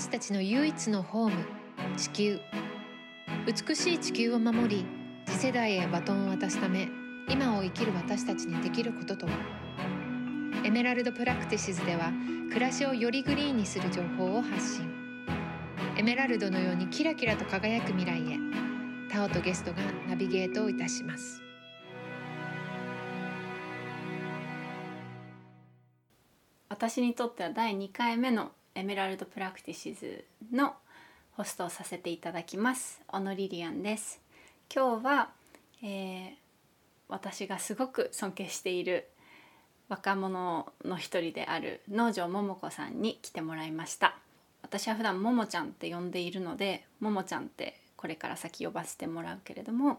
私たちの唯一のホーム、地球。美しい地球を守り、次世代へバトンを渡すため、今を生きる私たちにできることとは。エメラルドプラクティシズでは、暮らしをよりグリーンにする情報を発信。エメラルドのようにキラキラと輝く未来へ、タオとゲストがナビゲートをいたします。私にとっては第2回目のエメラルドプラクティシズのホストをさせていただきます小野リリアンです。今日は、私がすごく尊敬している若者の一人である能條桃子さんに来てもらいました。私は普段ももちゃんって呼んでいるので、ももちゃんってこれから先呼ばせてもらうけれども、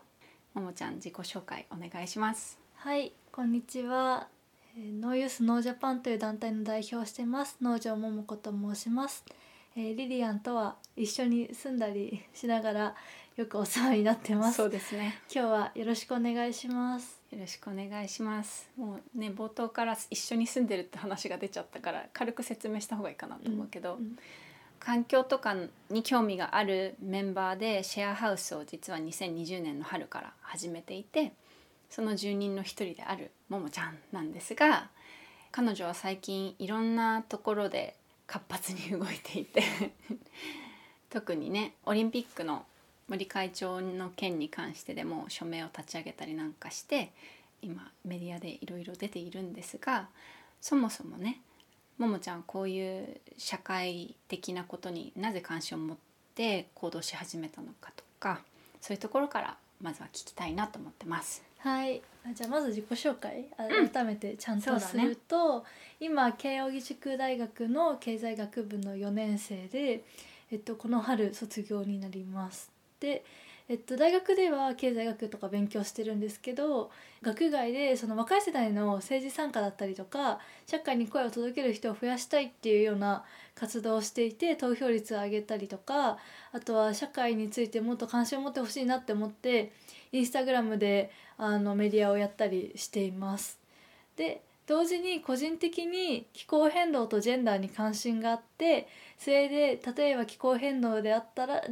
ももちゃん自己紹介お願いします。はい、こんにちは。ノーユースノージャパンという団体の代表をしてます能條桃子と申します。リリアンとは一緒に住んだりしながらよくお世話になってます。そうですね。今日はよろしくお願いします。よろしくお願いします。もうね、冒頭から一緒に住んでるって話が出ちゃったから軽く説明した方がいいかなと思うけど、環境とかに興味があるメンバーでシェアハウスを実は2020年の春から始めていて、その住人の一人であるももちゃんなんですが、彼女は最近いろんなところで活発に動いていて特にね、オリンピックの森会長の件に関してでも署名を立ち上げたりなんかして今メディアでいろいろ出ているんですが、そもそもね、ももちゃんこういう社会的なことになぜ関心を持って行動し始めたのかとか、そういうところからまずは聞きたいなと思ってます。はい、じゃあまず自己紹介改めてちゃんとすると、今慶應義塾大学の経済学部の4年生で、この春卒業になります。で、大学では経済学とか勉強してるんですけど、学外でその若い世代の政治参加だったりとか社会に声を届ける人を増やしたいっていうような活動をしていて、投票率を上げたりとか、あとは社会についてもっと関心を持ってほしいなって思ってインスタグラムでメディアをやったりしています。で、同時に個人的に気候変動とジェンダーに関心があって、それで例えば気候変動であ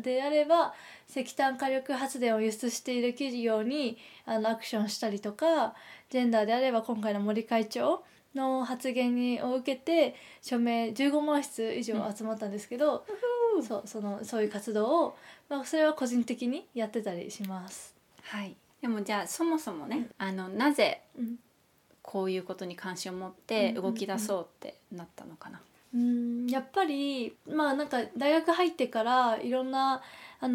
れば石炭火力発電を輸出している企業にアクションしたりとか、ジェンダーであれば今回の森会長の発言を受けて署名15万筆以上集まったんですけど、そういう活動を、それは個人的にやってたりします。はい、でもじゃあそもそもね、なぜこういうことに関心を持って動き出そうってなったのかな。やっぱり、なんか大学入ってからいろんな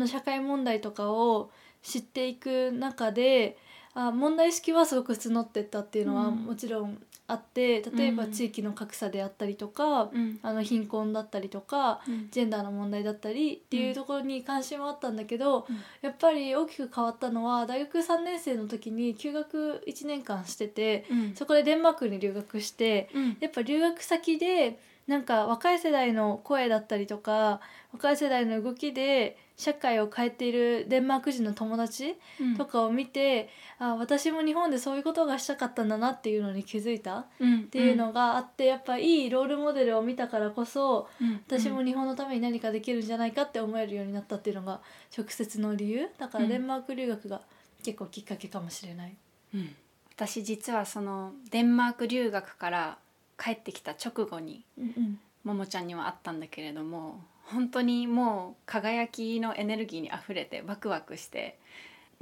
社会問題とかを知っていく中で、問題意識はすごく募ってったっていうのはもちろんあって、例えば地域の格差であったりとか、貧困だったりとか、ジェンダーの問題だったりっていうところに関心はあったんだけど、やっぱり大きく変わったのは大学3年生の時に休学1年間してて、そこでデンマークに留学して、やっぱ留学先でなんか若い世代の声だったりとか若い世代の動きで社会を変えているデンマーク人の友達とかを見て、私も日本でそういうことがしたかったんだなっていうのに気づいたっていうのがあって、やっぱいいロールモデルを見たからこそ、私も日本のために何かできるんじゃないかって思えるようになったっていうのが直接の理由だから、デンマーク留学が結構きっかけかもしれない。私実はそのデンマーク留学から帰ってきた直後に、ももちゃんにはあったんだけれども、本当にもう輝きのエネルギーにあふれてワクワクして、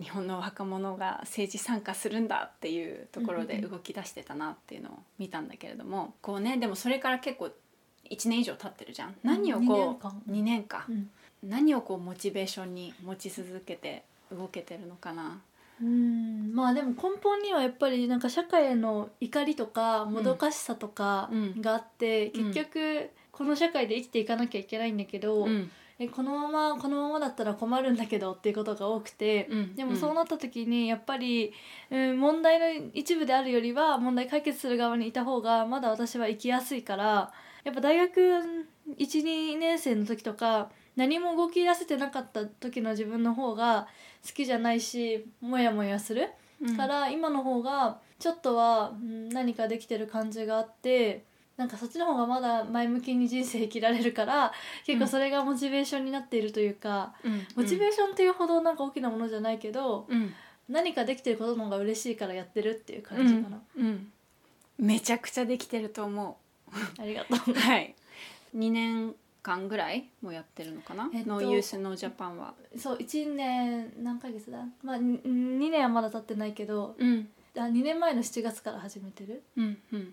日本の若者が政治参加するんだっていうところで動き出してたなっていうのを見たんだけれども、こうね、でもそれから結構1年以上経ってるじゃん。何をこう2年間、何をこうモチベーションに持ち続けて動けてるのかな。でも根本にはやっぱりなんか社会への怒りとかもどかしさとかがあって、結局この社会で生きていかなきゃいけないんだけど、このままだったら困るんだけどっていうことが多くて、でもそうなった時にやっぱり、問題の一部であるよりは問題解決する側にいた方がまだ私は生きやすいから、やっぱ大学 1,2 年生の時とか何も動き出せてなかった時の自分の方が好きじゃないし、モヤモヤするから、今の方がちょっとは何かできてる感じがあって、なんかそっちの方がまだ前向きに人生生きられるから、結構それがモチベーションになっているというか、うん、モチベーションっていうほどなんか大きなものじゃないけど、うん、何かできてることの方が嬉しいからやってるっていう感じかな、うんうん、めちゃくちゃできてると思うありがとう、はい、2年間ぐらいもやってるのかな、のユースのジャパンはそう1年何ヶ月だ、まあ、2年はまだ経ってないけど、うん、2年前の7月から始めてる、うんうん、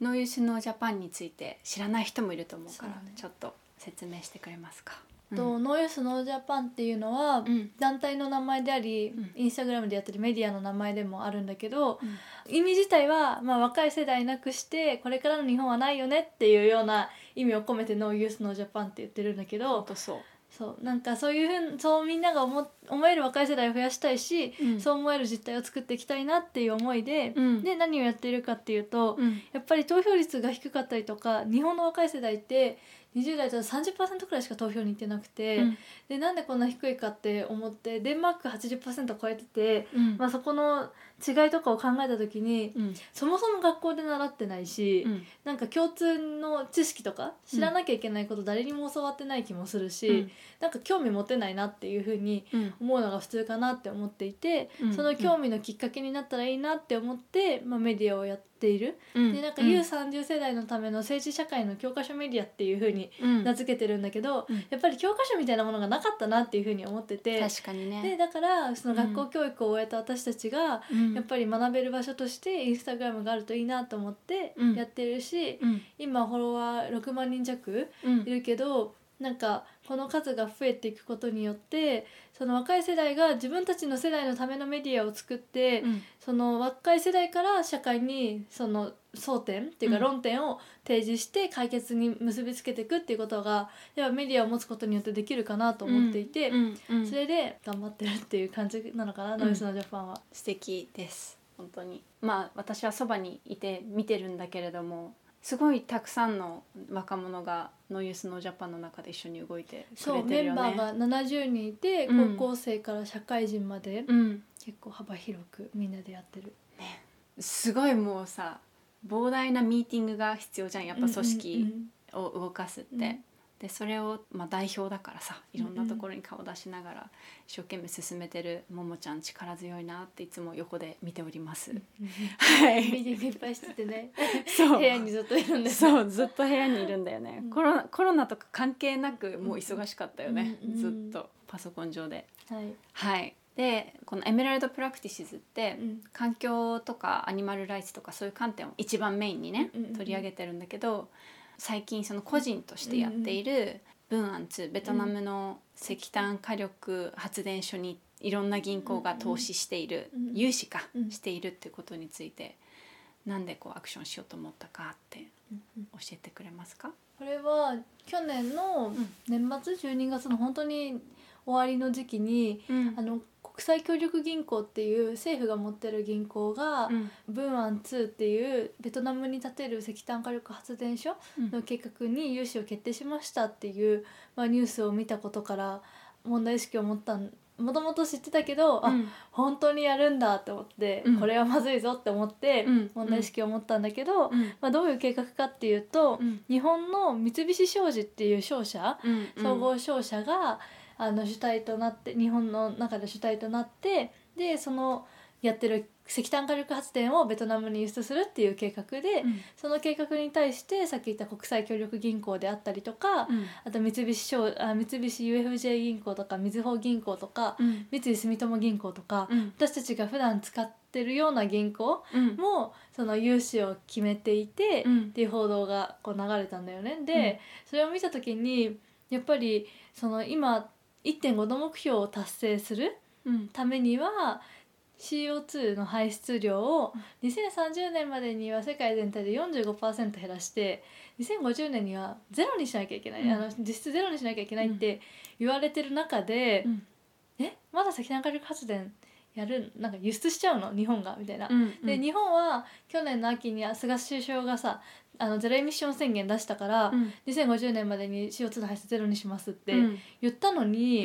のユースのジャパンについて知らない人もいると思うから、ね、ちょっと説明してくれますか。ノーユースノージャパンっていうのは団体の名前であり、うん、インスタグラムでやってるメディアの名前でもあるんだけど、うん、意味自体は、まあ、若い世代なくしてこれからの日本はないよねっていうような意味を込めてノーユースノージャパンって言ってるんだけど、そうなんかそういうふうそうみんなが 思える若い世代を増やしたいし、うん、そう思える実態を作っていきたいなっていう思いで、うん、で何をやっているかっていうと、うん、やっぱり投票率が低かったりとか、日本の若い世代って20代だと 30% くらいしか投票に行ってなくて、うん、でなんでこんな低いかって思って、デンマーク 80% 超えてて、うんまあ、そこの違いとかを考えた時に、うん、そもそも学校で習ってないし、うん、なんか共通の知識とか知らなきゃいけないこと誰にも教わってない気もするし、うん、なんか興味持てないなっていう風に思うのが普通かなって思っていて、うん、その興味のきっかけになったらいいなって思って、まあ、メディアをやっている、うん、でなんか U30 世代のための政治社会の教科書メディアっていう風に名付けてるんだけど、うん、やっぱり教科書みたいなものがなかったなっていうふうに思ってて、確かにね。でだからその学校教育を終えた私たちが、うん、やっぱり学べる場所としてインスタグラムがあるといいなと思ってやってるし、うん、今フォロワー6万人弱いるけど、うん、なんかこの数が増えていくことによって、その若い世代が自分たちの世代のためのメディアを作って、うん、その若い世代から社会にその争点っていうか論点を提示して解決に結びつけていくっていうことが、やっぱメディアを持つことによってできるかなと思っていて、うんうんうん、それで頑張ってるっていう感じなのかな、ノイズのジャパンは。素敵です本当に。まあ私はそばにいて見てるんだけれども、すごいたくさんの若者がノーユースノージャパンの中で一緒に動いてくれてるよね。そうメンバーが70人いて、うん、高校生から社会人まで、うん、結構幅広くみんなでやってる、ね、すごいもうさ膨大なミーティングが必要じゃん、やっぱ組織を動かすって、うんうんうん、でそれを、まあ、代表だからさ、いろんなところに顔出しながら一生懸命進めてるももちゃん力強いなっていつも横で見ております、うんうんはい、ミーティングいっぱいしててねそう部屋にずっといるんだよね。そうずっと部屋にいるんだよね、うん、コロナとか関係なくもう忙しかったよね、うんうんうん、ずっとパソコン上で、はい、はいでこのエメラルドプラクティシズって、うん、環境とかアニマルライツとかそういう観点を一番メインにね、うんうんうん、取り上げてるんだけど、最近その個人としてやっているブンアンツ、ベトナムの石炭火力発電所にいろんな銀行が投資している、うんうん、融資化しているっていうことについて、なんでこうアクションしようと思ったかって教えてくれますか。これは去年の年末12月の本当に終わりの時期に、うん、国際協力銀行っていう政府が持ってる銀行が、うん、ブンアン2っていうベトナムに建てる石炭火力発電所の計画に融資を決定しましたっていう、うんまあ、ニュースを見たことから問題意識を持ったん、もともと知ってたけど、うん、あ本当にやるんだって思って、うん、これはまずいぞって思って問題意識を持ったんだけど、うんまあ、どういう計画かっていうと、うん、日本の三菱商事っていう商社、うん、総合商社が主体となって、日本の中で主体となって、でそのやってる石炭火力発電をベトナムに輸出するっていう計画で、うん、その計画に対してさっき言った国際協力銀行であったりとか、うん、あと三菱 UFJ 銀行とかみずほ銀行とか、うん、三井住友銀行とか、うん、私たちが普段使ってるような銀行も、うん、その融資を決めていて、うん、っていう報道がこう流れたんだよね。で、うん、それを見た時にやっぱりその今1.5 度目標を達成するためには CO2 の排出量を2030年までには世界全体で 45% 減らして2050年にはゼロにしなきゃいけない、うん、実質ゼロにしなきゃいけないって言われてる中で、うん、まだ石炭火力発電やる、なんか輸出しちゃうの日本がみたいな、うんうん、で日本は去年の秋に菅首相がさゼロエミッション宣言出したから、うん、2050年までに CO2 の排出ゼロにしますって言ったのに、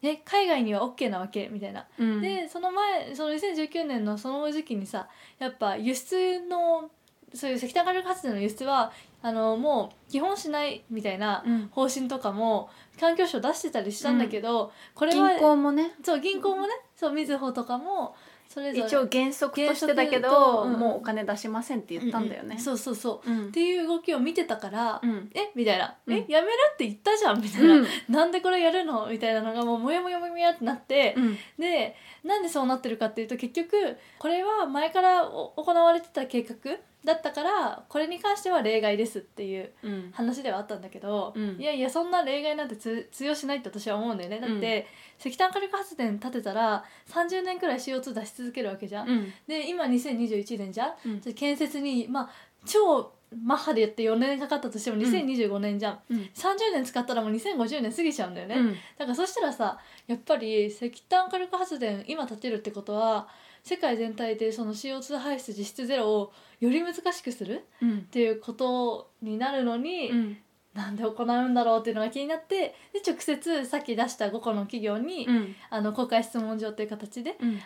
うん、海外には OK なわけみたいな、うん、でその前その2019年のその時期にさ、やっぱ輸出のそういう石炭火力発電の輸出はもう基本しないみたいな方針とかも環境省出してたりしたんだけど、うん、これは銀行もねそうみずほとかもそれぞれ一応原則としてだけど、うん、もうお金出しませんって言ったんだよね、うんうん、そうそうそう、うん、っていう動きを見てたから、うん、みたいな、うん、やめるって言ったじゃんみたいな、うん、なんでこれやるのみたいなのがもうもやもやってなって、うん、でなんでそうなってるかっていうと結局これは前から行われてた計画だったからこれに関しては例外ですっていう話ではあったんだけど、うん、いやいやそんな例外なんて通用しないって私は思うんだよね。だって石炭火力発電建てたら30年くらい CO2 出し続けるわけじゃん、うん、で今2021年じゃん、うん、建設に、まあ、超マッハでやって4年かかったとしても2025年じゃん、うん、30年使ったらもう2050年過ぎちゃうんだよね、うん、だからそしたらさやっぱり石炭火力発電今建てるってことは世界全体でその CO2 排出実質ゼロをより難しくするっていうことになるのに、うん、なんで行うんだろうっていうのが気になってで直接さっき出した5個の企業に、うん、公開質問状という形で、うん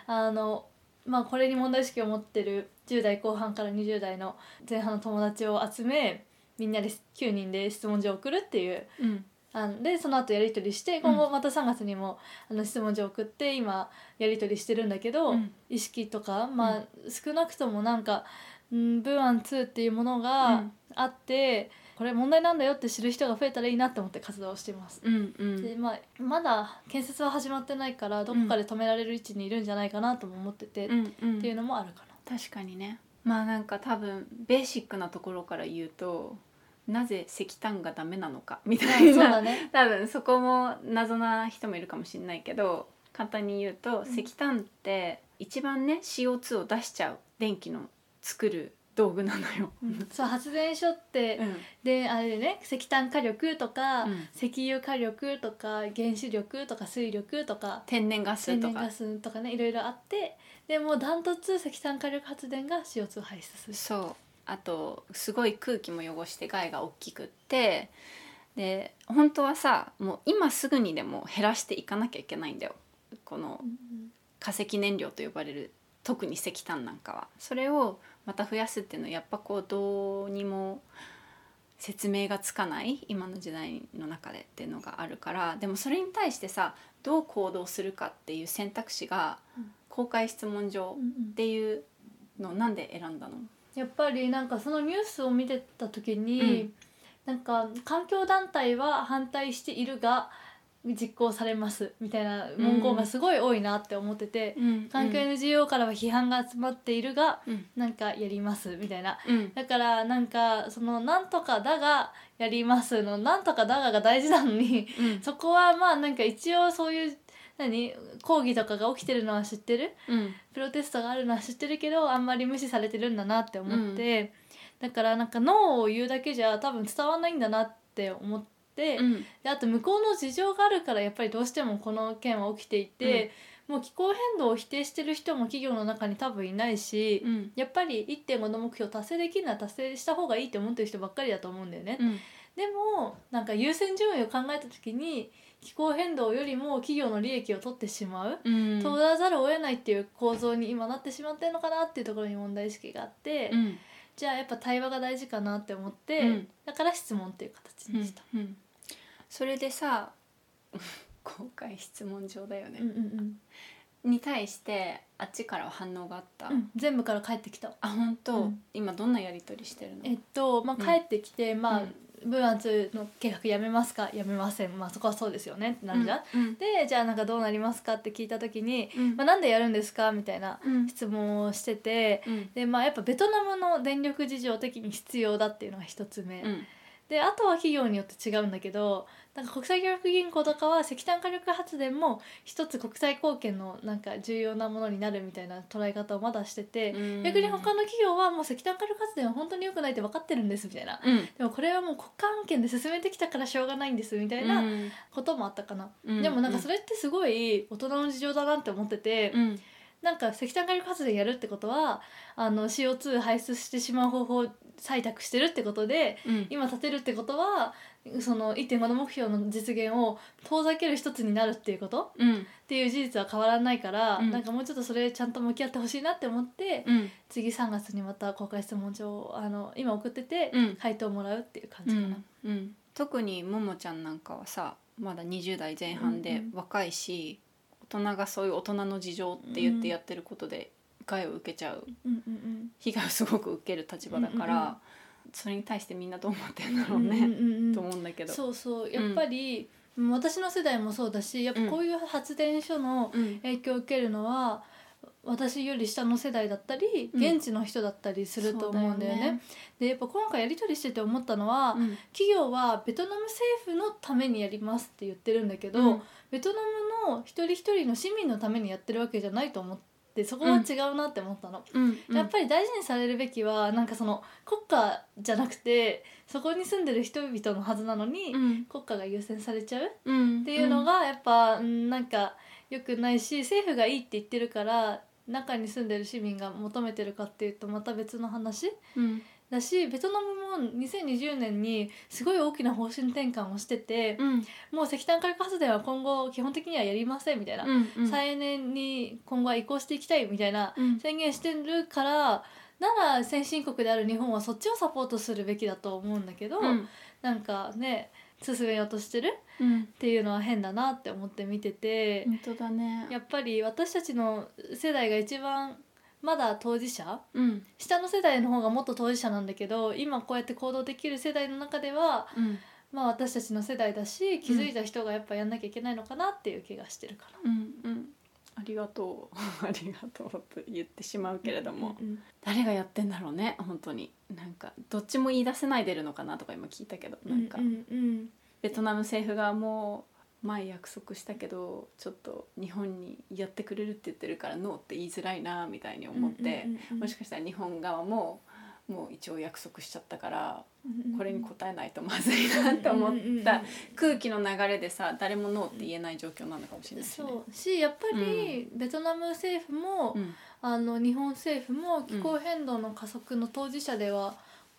まあ、これに問題意識を持ってる10代後半から20代の前半の友達を集めみんなで9人で質問状を送るっていう、うんでその後やり取りして今後また3月にも質問状送って今やり取りしてるんだけど、うん、意識とか、まあ、少なくともなんか、うん、文案2っていうものがあって、うん、これ問題なんだよって知る人が増えたらいいなと思って活動してます、うんうんでまあ、まだ建設は始まってないからどこかで止められる位置にいるんじゃないかなとも思ってて、うんうん、っていうのもあるかな。確かにね。まあなんか多分ベーシックなところから言うとなぜ石炭がダメなのかみたいな、そうだね、多分そこも謎な人もいるかもしれないけど簡単に言うと、うん、石炭って一番ね CO2 を出しちゃう電気の作る道具なのよ、うん、そう発電所って、うん、であれでね石炭火力とか、うん、石油火力とか原子力とか水力とか天然ガスとかねいろいろあってでもうダントツ石炭火力発電が CO2 排出する。そうあとすごい空気も汚して害が大きくってで本当はさもう今すぐにでも減らしていかなきゃいけないんだよこの化石燃料と呼ばれる特に石炭なんかは。それをまた増やすっていうのはやっぱこうどうにも説明がつかない今の時代の中でっていうのがあるから。でもそれに対してさどう行動するかっていう選択肢が公開質問状っていうのをなんで選んだの？やっぱりなんかそのニュースを見てた時に、うん、なんか環境団体は反対しているが実行されますみたいな文言がすごい多いなって思ってて、うん、環境 NGO からは批判が集まっているが、うん、なんかやりますみたいな、うん、だからなんかそのなんとかだがやりますのなんとかだがが大事なのに、うん、そこはまあなんか一応そういう抗議とかが起きてるのは知ってる、うん、プロテストがあるのは知ってるけどあんまり無視されてるんだなって思って、うん、だからなんかノーを言うだけじゃ多分伝わんないんだなって思って、うん、であと向こうの事情があるからやっぱりどうしてもこの件は起きていて、うん、もう気候変動を否定してる人も企業の中に多分いないし、うん、やっぱり 1.5 度目標達成できるなら達成した方がいいって思ってる人ばっかりだと思うんだよね、うん、でもなんか優先順位を考えた時に気候変動よりも企業の利益を取ってしまう、うん、取らざるを得ないっていう構造に今なってしまってるのかなっていうところに問題意識があって、うん、じゃあやっぱ対話が大事かなって思って、うん、だから質問っていう形にした、うんうん、それでさ公開質問状だよね、うんうんうん、に対してあっちからは反応があった、うん、全部から返ってきた。あ、本当、うん、今どんなやり取りしてるの？まあ、返ってきて、うん、まあ、うん文案2の計画やめますかやめません、まあ、そこはそうですよねってなるじゃん、うんうん、でじゃあなんかどうなりますかって聞いた時に、うんまあ、なんでやるんですかみたいな質問をしてて、うんでまあ、やっぱベトナムの電力事情的に必要だっていうのが一つ目、うん、であとは企業によって違うんだけどなんか国際協力銀行とかは石炭火力発電も一つ国際貢献のなんか重要なものになるみたいな捉え方をまだしてて、逆に他の企業はもう石炭火力発電は本当に良くないって分かってるんですみたいな、うん、でもこれはもう国家案件で進めてきたからしょうがないんですみたいなこともあったかな、うん、でもなんかそれってすごい大人の事情だなって思ってて、うんなんか石炭火力発電やるってことはCO2 排出してしまう方法を採択してるってことで、うん、今立てるってことはその 1.5 度目標の実現を遠ざける一つになるっていうこと、うん、っていう事実は変わらないから、うん、なんかもうちょっとそれちゃんと向き合ってほしいなって思って、うん、次3月にまた公開質問状を今送ってて、うん、回答もらうっていう感じかな、うんうん、特にももちゃんなんかはさまだ20代前半で若いし、うんうん、大人がそういう大人の事情って言ってやってることで害を受けちゃう、うんうんうん、被害をすごく受ける立場だから、うんうんうん、それに対してみんなどう思ってるんだろうね、うんうんうん、と思うんだけど、そうそうやっぱり、うん、私の世代もそうだしやっぱこういう発電所の影響を受けるのは、うん、私より下の世代だったり現地の人だったりすると思うんだよね、うん、そうだよね。でやっぱ今回やり取りしてて思ったのは、うん、企業はベトナム政府のためにやりますって言ってるんだけど、うん、ベトナムの一人一人の市民のためにやってるわけじゃないと思ってでそこは違うなって思ったの、うんうん、やっぱり大事にされるべきはなんかその国家じゃなくてそこに住んでる人々のはずなのに、うん、国家が優先されちゃう、うん、っていうのがやっぱ、うん、なんか良くないし政府がいいって言ってるから中に住んでる市民が求めてるかっていうとまた別の話、うん、だしベトナムも2020年にすごい大きな方針転換をしてて、うん、もう石炭火力発電は今後基本的にはやりませんみたいな、うんうん、再エネに今後は移行していきたいみたいな宣言してるから、うん、なら先進国である日本はそっちをサポートするべきだと思うんだけど、うん、なんかね進めようとしてる、うん、っていうのは変だなって思って見てて本当だね。やっぱり私たちの世代が一番まだ当事者、うん、下の世代の方がもっと当事者なんだけど今こうやって行動できる世代の中では、うんまあ、私たちの世代だし気づいた人がやっぱやんなきゃいけないのかなっていう気がしてるから、うんうん、ありがとうありがとうと言ってしまうけれども、うんうん、誰がやってんだろうね本当になんかどっちも言い出せないでるのかなとか今聞いたけどなんか、うんうんうん、ベトナム政府がもう前約束したけどちょっと日本にやってくれるって言ってるからノーって言いづらいなみたいに思って、うんうんうん、もしかしたら日本側ももう一応約束しちゃったから、うんうん、これに応えないとまずいなと思った空気の流れでさ誰もノーって言えない状況なのかもしれないし、ね、そうしやっぱりベトナム政府も、うん、日本政府も気候変動の加速の当事者では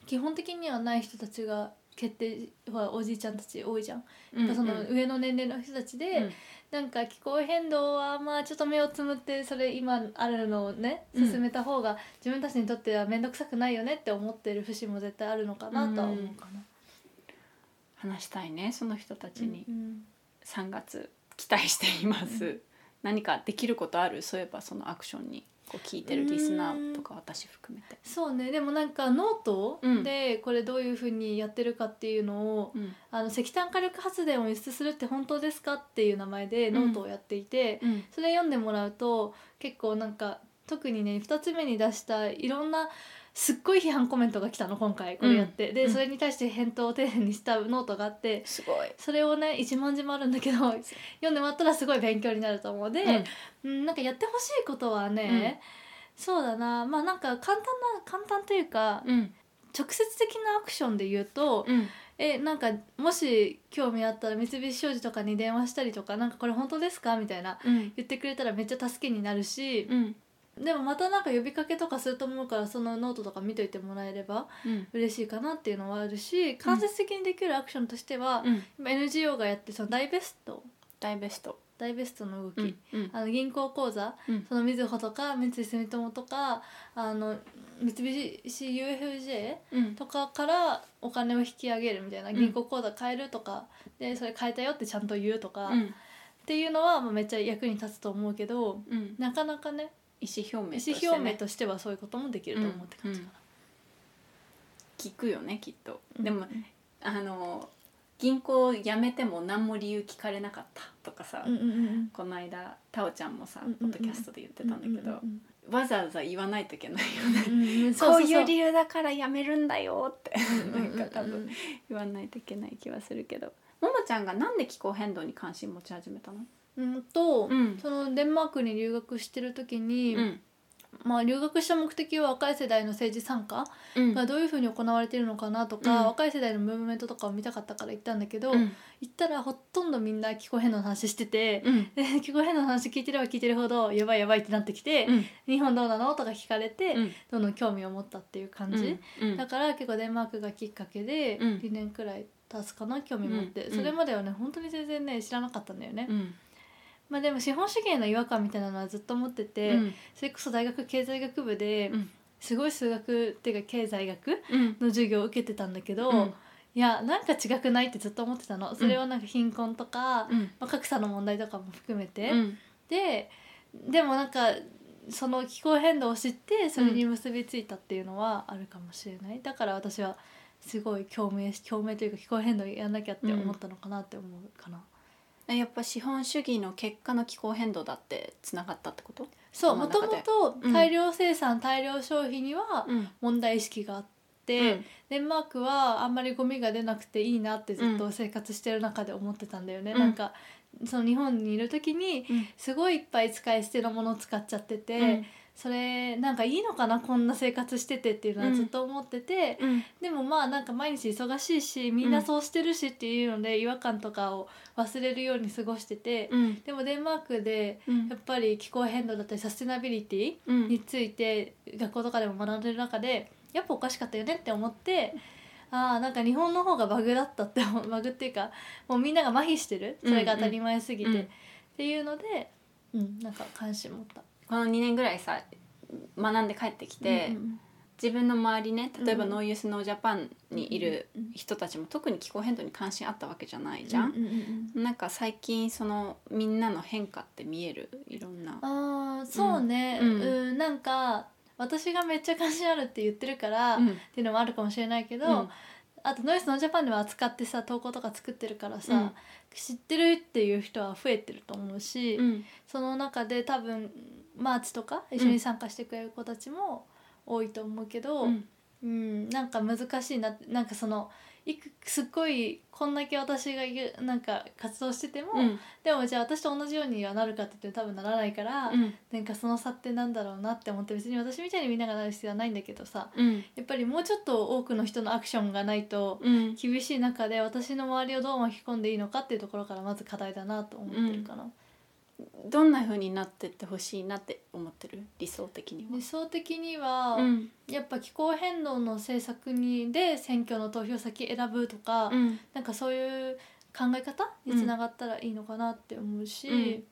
基本的にはない人たちが決定はおじいちゃんたち多いじゃん、うんうん、その上の年齢の人たちで、うん、なんか気候変動はまあちょっと目をつむってそれ今あるのをね進めた方が自分たちにとっては面倒くさくないよねって思ってる節も絶対あるのかなとは思うかな、うん、話したいねその人たちに、うんうん、3月期待しています、うん、何かできることある？そういえばそのアクションにこう聞いてるリスナーとか私含めてそうね。でもなんかノートでこれどういう風にやってるかっていうのを、うん、石炭火力発電を輸出するって本当ですかっていう名前でノートをやっていて、うん、それ読んでもらうと結構なんか特にね2つ目に出したいろんなすっごい批判コメントが来たの今回これやって、うん、でそれに対して返答を丁寧にしたノートがあってすごいそれをね1万字もあるんだけど読んでもらったらすごい勉強になると思うで、うん、なんかやってほしいことはね、うん、そうだなまあなんか簡単というか、うん、直接的なアクションで言うと、うんなんかもし興味あったら三菱商事とかに電話したりとかなんかこれ本当ですかみたいな、うん、言ってくれたらめっちゃ助けになるし、うんでもまたなんか呼びかけとかすると思うからそのノートとか見といてもらえれば嬉しいかなっていうのはあるし、うん、間接的にできるアクションとしては、うん、今 NGO がやってそのダイベストの動き、うんうん、銀行口座、うん、そのみずほとか三井住友とか三菱 UFJ とかからお金を引き上げるみたいな、うん、銀行口座変えるとかでそれ変えたよってちゃんと言うとか、うん、っていうのはまあめっちゃ役に立つと思うけど、うん、なかなかね意思表明としてはそういうこともできると思うって感じかな、うんうん、聞くよねきっと、うん、でも銀行辞めても何も理由聞かれなかったとかさ、うんうんうん、この間タオちゃんもさ、うんうん、ポッドキャストで言ってたんだけど、うんうんうん、わざわざ言わないといけないよね、うんうん、こういう理由だから辞めるんだよってなんか多分言わないといけない気はするけど、ももちゃんがなんで気候変動に関心持ち始めたの？そのデンマークに留学してる時に、うん、まあ、留学した目的は若い世代の政治参加がどういうふうに行われているのかなとか、うん、若い世代のムーブメントとかを見たかったから行ったんだけど、うん、行ったらほとんどみんな気候変動の話してて、うん、気候変動の話聞いてれば聞いてるほどやばいやばいってなってきて、うん、日本どうなのとか聞かれて、うん、どんどん興味を持ったっていう感じ、うんうん、だから結構デンマークがきっかけで2年くらい経つかな興味持って、うん、それまではね本当に全然ね知らなかったんだよね、うん、まあ、でも資本主義への違和感みたいなのはずっと持ってて、うん、それこそ大学経済学部ですごい数学っていうか経済学の授業を受けてたんだけど、うん、いやなんか違くないってずっと思ってたの。それはなんか貧困とか、うん、まあ、格差の問題とかも含めて、うん、でもなんかその気候変動を知ってそれに結びついたっていうのはあるかもしれない。だから私はすごい共鳴というか気候変動やんなきゃって思ったのかなって思うかな、うん、やっぱ資本主義の結果の気候変動だってつながったってこと？そう、もともと大量生産、うん、大量消費には問題意識があって、うん、デンマークはあんまりゴミが出なくていいなってずっと生活してる中で思ってたんだよね、うん、なんかその日本にいる時にすごいいっぱい使い捨てのものを使っちゃってて、うん、それなんかいいのかなこんな生活しててっていうのはずっと思ってて、うん、でもまあなんか毎日忙しいしみんなそうしてるしっていうので違和感とかを忘れるように過ごしてて、うん、でもデンマークでやっぱり気候変動だったりサステナビリティについて学校とかでも学んでる中でやっぱおかしかったよねって思って、あ、なんか日本の方がバグだったってバグっていうかもうみんなが麻痺してる、それが当たり前すぎて、うんうん、っていうので、うん、なんか関心持った。この2年ぐらいさ学んで帰ってきて、うんうん、自分の周りね、例えばノーユースノージャパンにいる人たちも特に気候変動に関心あったわけじゃないじゃん、うんうんうん、なんか最近そのみんなの変化って見える、いろんな。あ、そうね、うんうん、なんか私がめっちゃ関心あるって言ってるから、うん、っていうのもあるかもしれないけど、うん、あとノイズのジャパンでは扱ってさ投稿とか作ってるからさ、うん、知ってるっていう人は増えてると思うし、うん、その中で多分マーチとか一緒に参加してくれる子たちも多いと思うけど、うんうん、なんか難しいな、なんかそのすっごいこんだけ私がなんか活動してても、うん、でもじゃあ私と同じようにはなるかって言って多分ならないから、うん、なんかその差ってなんだろうなって思って、別に私みたいにみんながなる必要はないんだけどさ、うん、やっぱりもうちょっと多くの人のアクションがないと厳しい中で私の周りをどう巻き込んでいいのかっていうところからまず課題だなと思ってるかな、うん、どんな風になってってほしいなって思ってる？理想的には、うん、やっぱ気候変動の政策にで選挙の投票先選ぶとか、うん、なんかそういう考え方につながったらいいのかなって思うし、うん、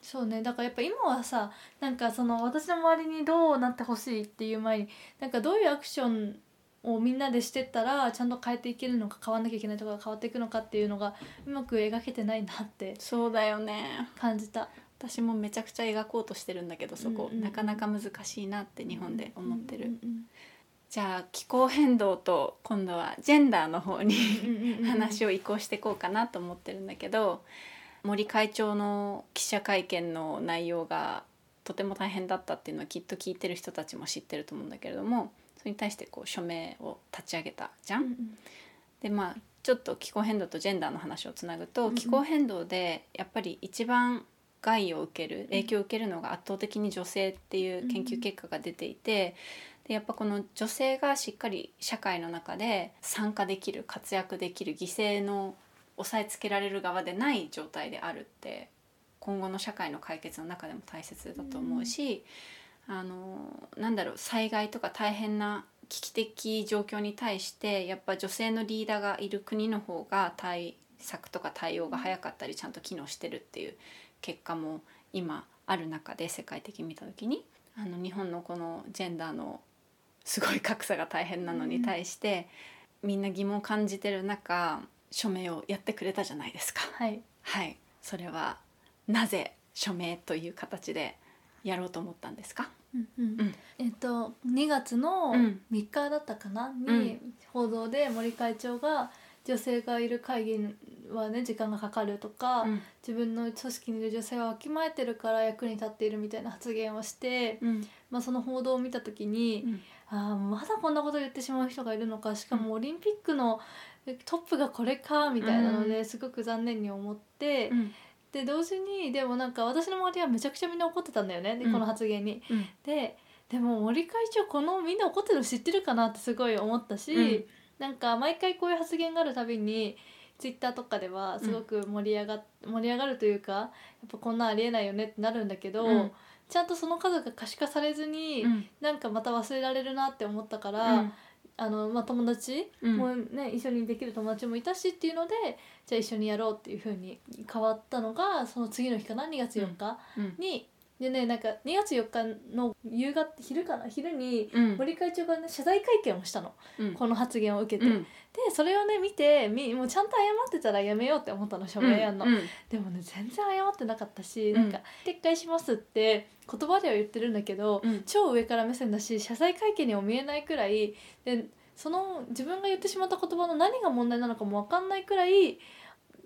そうね、だからやっぱ今はさ、なんかその私の周りにどうなってほしいっていう前に、なんかどういうアクションをみんなでしてったらちゃんと変えていけるのか、変わんなきゃいけないところが変わっていくのかっていうのがうまく描けてないなってそうだよね感じた。私もめちゃくちゃ描こうとしてるんだけど、そこ、うんうん、なかなか難しいなって日本で思ってる、うんうんうん、じゃあ気候変動と今度はジェンダーの方に話を移行していこうかなと思ってるんだけど、森会長の記者会見の内容がとても大変だったっていうのはきっと聞いてる人たちも知ってると思うんだけれども、それに対してこう署名を立ち上げたじゃん、うんうん、でまあちょっと気候変動とジェンダーの話をつなぐと、うんうん、気候変動でやっぱり一番害を受ける、影響を受けるのが圧倒的に女性っていう研究結果が出ていて、うん、でやっぱこの女性がしっかり社会の中で参加できる、活躍できる、犠牲の抑えつけられる側でない状態であるって今後の社会の解決の中でも大切だと思うし、うん、なんだろう、災害とか大変な危機的状況に対してやっぱ女性のリーダーがいる国の方が対策とか対応が早かったりちゃんと機能してるっていう結果も今ある中で、世界的に見た時に日本のこのジェンダーのすごい格差が大変なのに対して、うん、みんな疑問を感じてる中署名をやってくれたじゃないですか、はいはい、それはなぜ署名という形でやろうと思ったんですか？うんうんうん、2月の3日だったかな、うん、に報道で森会長が女性がいる会議はね時間がかかるとか、うん、自分の組織にいる女性はわきまえてるから役に立っているみたいな発言をして、うん、まあ、その報道を見た時に、うん、あ、まだこんなこと言ってしまう人がいるのか、しかもオリンピックのトップがこれかみたいなのですごく残念に思って、うんうん、で同時にでもなんか私の周りはめちゃくちゃみんな怒ってたんだよね、うん、この発言に、うん、ででも森会長このみんな怒ってるの知ってるかなってすごい思ったし、うん、なんか毎回こういう発言があるたびにツイッターとかではすごく盛り上がるというか、やっぱこんなありえないよねってなるんだけど、うん、ちゃんとその数が可視化されずに、うん、なんかまた忘れられるなって思ったから、うんまあ、友達もね、うん、一緒にできる友達もいたしっていうので、じゃあ一緒にやろうっていう風に変わったのがその次の日かな、2月4日に、うんうん、でね、なんか2月4日の夕方昼に森会長が、ね、謝罪会見をしたの、うん、この発言を受けて、うん、でそれをね見てもうちゃんと謝ってたらやめようって思ったの、署名やんの、うんうん、でもね全然謝ってなかったし、うん、なんか撤回しますって言葉では言ってるんだけど、うん、超上から目線だし謝罪会見にも見えないくらいで、その自分が言ってしまった言葉の何が問題なのかも分かんないくらい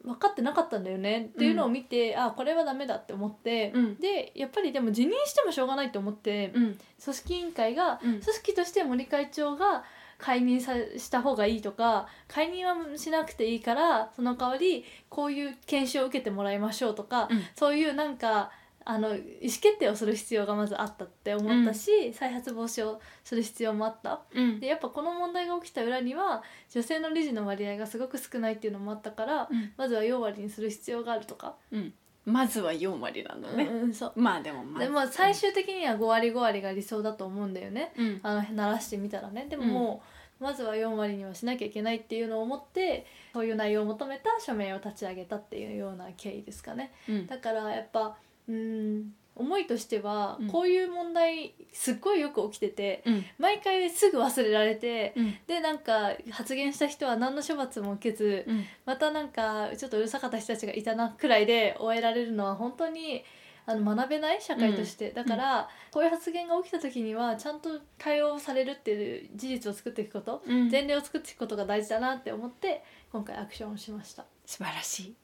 分かってなかったんだよねっていうのを見て、うん、あこれはダメだって思って、うん、でやっぱりでも辞任してもしょうがないと思って、うん、組織委員会が、うん、組織として森会長が解任した方がいいとか解任はしなくていいからその代わりこういう研修を受けてもらいましょうとか、うん、そういうなんか意思決定をする必要がまずあったって思ったし、うん、再発防止をする必要もあった、うん、でやっぱこの問題が起きた裏には女性の理事の割合がすごく少ないっていうのもあったから、うん、まずは4割にする必要があるとか、うん、まずは4割なんだね、うんうん、そうまあでもでも最終的には5割5割が理想だと思うんだよね、うん、慣らしてみたらね。でももう、うん、まずは4割にはしなきゃいけないっていうのを思ってそういう内容を求めた署名を立ち上げたっていうような経緯ですかね、うん、だからやっぱ思いとしては、うん、こういう問題すっごいよく起きてて、うん、毎回すぐ忘れられて、うん、でなんか発言した人は何の処罰も受けず、うん、またなんかちょっとうるさかった人たちがいたなくらいで終えられるのは本当に学べない社会として、うん、だから、うん、こういう発言が起きた時にはちゃんと対応されるっていう事実を作っていくこと、うん、前例を作っていくことが大事だなって思って今回アクションをしました。素晴らしい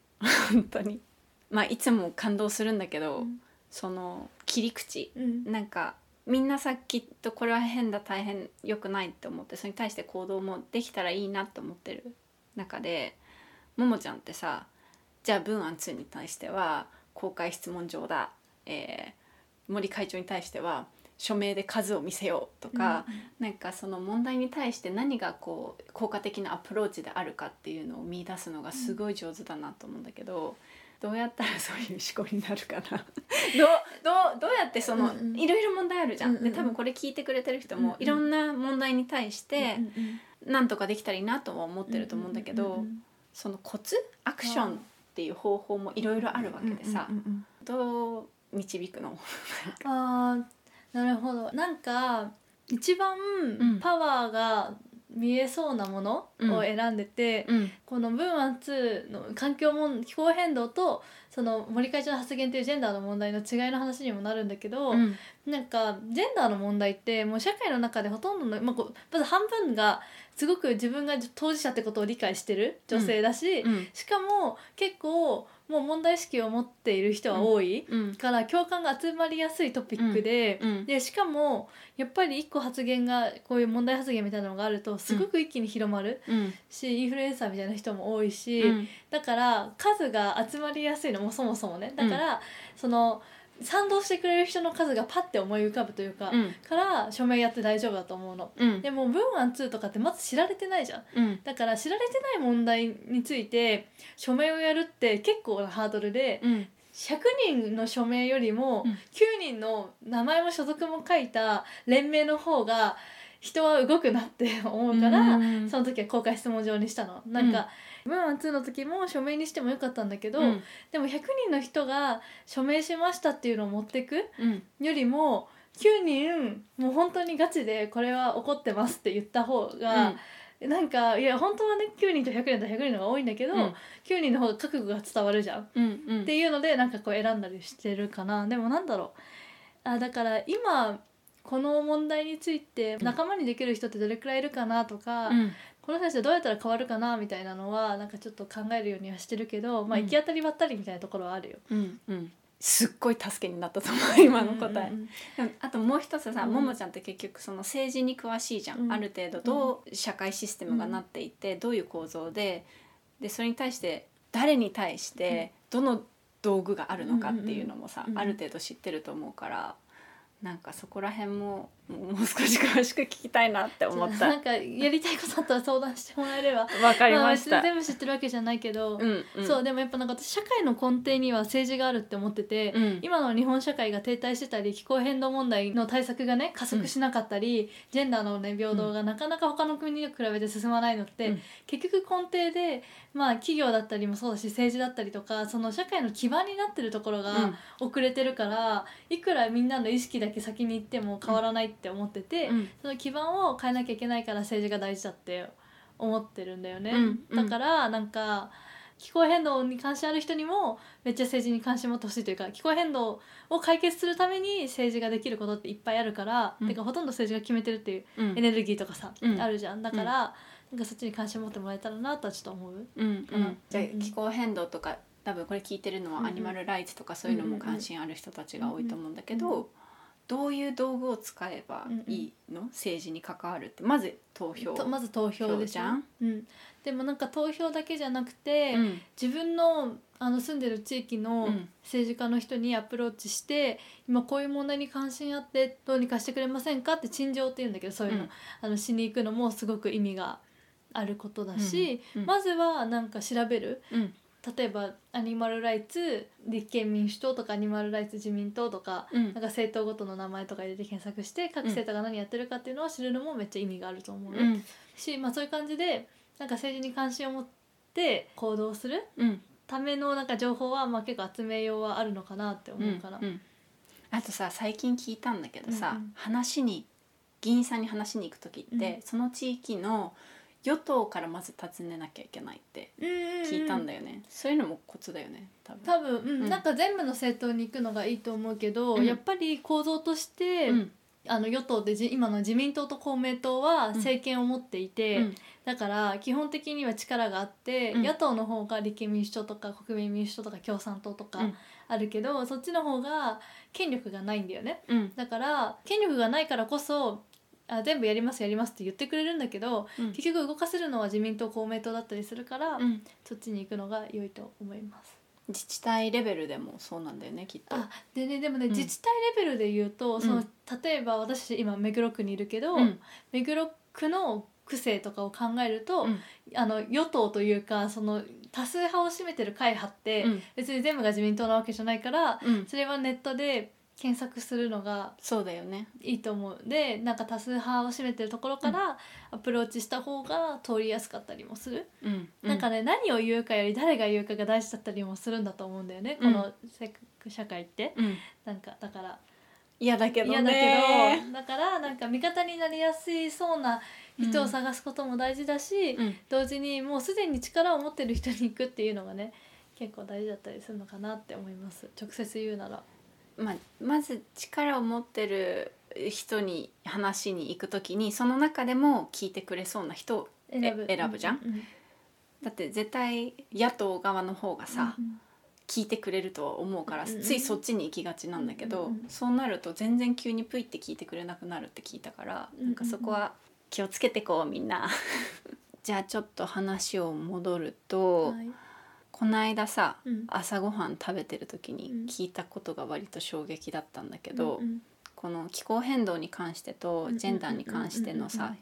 本当にまあ、いつも感動するんだけど、うん、その切り口、うん、なんかみんなさっきとこれは変だ大変良くないって思ってそれに対して行動もできたらいいなって思ってる中でももちゃんってさ、じゃあ文案2に対しては公開質問状だ、森会長に対しては署名で数を見せようとか、うん、なんかその問題に対して何がこう効果的なアプローチであるかっていうのを見出すのがすごい上手だなと思うんだけど、うん、どうやったらそういう思考になるかなどうやってその、うんうん、いろいろ問題あるじゃん、うんうん、で多分これ聞いてくれてる人も、うんうん、いろんな問題に対してなんとかできたらいいなとは思ってると思うんだけど、うんうんうん、そのコツアクションっていう方法もいろいろあるわけでさ、うんうんうんうん、どう導くのあーなるほど。なんか一番パワーが見えそうなものを選んでて、うん、この文案2の環境問気候変動とその森会長の発言というジェンダーの問題の違いの話にもなるんだけど、うん、なんかジェンダーの問題ってもう社会の中でほとんどの、まあ、まず半分がすごく自分が当事者ってことを理解してる女性だし、うんうん、しかも結構もう問題意識を持っている人は多いから共感が集まりやすいトピック でしかもやっぱり一個発言がこういう問題発言みたいなのがあるとすごく一気に広まるしインフルエンサーみたいな人も多いしだから数が集まりやすいのもそもそもねだからその賛同してくれる人の数がパッて思い浮かぶというか、うん、から署名やって大丈夫だと思うの、うん、でも文案2とかってまず知られてないじゃん、うん、だから知られてない問題について署名をやるって結構なハードルで、うん、100人の署名よりも9人の名前も所属も書いた連盟の方が人は動くなって思うから、うん、その時は公開質問状にしたの。なんか、うん、文案2の時も署名にしてもよかったんだけど、うん、でも100人の人が署名しましたっていうのを持ってくよりも、うん、9人もう本当にガチでこれは怒ってますって言った方が、うん、なんかいや本当はね9人と100人と100人の方が多いんだけど、うん、9人の方が覚悟が伝わるじゃん、うんうん、っていうのでなんかこう選んだりしてるかな。でもなんだろうだから今この問題について仲間にできる人ってどれくらいいるかなとか、うん、この人たちはどうやったら変わるかなみたいなのはなんかちょっと考えるようにはしてるけど、まあ、行き当たりばったりみたいなところはあるよ、うんうん、すっごい助けになったと思う今の答え、うんうんうん、でもあともう一つさ、うん、ももちゃんって結局その政治に詳しいじゃん、うん、ある程度どう社会システムがなっていて、うん、どういう構造 でそれに対して誰に対してどの道具があるのかっていうのもさ、うんうんうん、ある程度知ってると思うからなんかそこら辺ももう少し詳しく聞きたいなって思った。なんかやりたいことあったら相談してもらえれば。わかりました。全部知ってるわけじゃないけど、うんうん、そうでもやっぱなんか私社会の根底には政治があるって思ってて、うん、今の日本社会が停滞してたり気候変動問題の対策がね加速しなかったり、うん、ジェンダーの、ね、平等がなかなか他の国に比べて進まないのって、うん、結局根底で、まあ、企業だったりもそうだし政治だったりとかその社会の基盤になってるところが遅れてるから、うん、いくらみんなの意識だけ先に行っても変わらないって思ってて、うん、その基盤を変えなきゃいけないから政治が大事だって思ってるんだよね、うんうん、だからなんか気候変動に関心ある人にもめっちゃ政治に関心持ってほしいというか気候変動を解決するために政治ができることっていっぱいあるから、うん、てかほとんど政治が決めてるっていうエネルギーとかさ、うん、あるじゃんだから、うん、なんかそっちに関心持ってもらえたらなとはちょっと思う、うんうん、じゃあ気候変動とか多分これ聞いてるのはアニマルライツとかそういうのも関心ある人たちが多いと思うんだけど、うんうんうん、どういう道具を使えばいいの、うんうん、政治に関わるってまず投票まず投票でしょ、うん、でもなんか投票だけじゃなくて、うん、自分の、 住んでる地域の政治家の人にアプローチして、うん、今こういう問題に関心あってどうにかしてくれませんかって陳情っていうんだけどそういうの、うん、しに行くのもすごく意味があることだし、うんうん、まずはなんか調べる、うん例えばアニマルライツ立憲民主党とかアニマルライツ自民党とか、うん、なんか政党ごとの名前とか入れて検索して各政党が何やってるかっていうのを知るのもめっちゃ意味があると思う、うん、し、まあ、そういう感じでなんか政治に関心を持って行動するためのなんか情報は、まあ、結構集めようはあるのかなって思うから、うんうん、あとさ最近聞いたんだけどさ、うんうん、議員さんに話しに行く時って、うん、その地域の与党からまず尋ねなきゃいけないって聞いたんだよね、うんうん、そういうのもコツだよね多分、うんうん、なんか全部の政党に行くのがいいと思うけど、うん、やっぱり構造として、うん、与党で今の自民党と公明党は政権を持っていて、うん、だから基本的には力があって、うん、野党の方が立憲民主党とか国民民主党とか共産党とかあるけど、うん、そっちの方が権力がないんだよね、うん、だから権力がないからこそ全部やりますって言ってくれるんだけど、うん、結局動かせるのは自民党公明党だったりするから、うん、そっちに行くのが良いと思います。自治体レベルでもそうなんだよねきっと。でもね、うん、自治体レベルで言うとその、うん、例えば私今目黒区にいるけど、うん、目黒区の区政とかを考えると、うん、与党というかその多数派を占めてる会派って、うん、別に全部が自民党なわけじゃないから、うん、それはネットで検索するのがいいと思う。そうだよね。でなんか多数派を占めてるところからアプローチした方が通りやすかったりもする、うん、なんかね何を言うかより誰が言うかが大事だったりもするんだと思うんだよね、うん、この社会って、うん、なんかだから嫌だけどねだからなんか味方になりやすいそうな人を探すことも大事だし、うん、同時にもうすでに力を持ってる人に行くっていうのがね結構大事だったりするのかなって思います。直接言うならまず力を持ってる人に話に行くときにその中でも聞いてくれそうな人を選ぶじゃん、うんうん、だって絶対野党側の方がさ、うんうん、聞いてくれるとは思うから、うんうん、ついそっちに行きがちなんだけど、うんうん、そうなると全然急にプイって聞いてくれなくなるって聞いたから、うんうん、なんかそこは気をつけてこうみんなじゃあちょっと話を戻ると、はいこないださ、うん、朝ごはん食べてる時に聞いたことが割と衝撃だったんだけど、うんうん、この気候変動に関してとジェンダーに関してのさ、うんうんうんう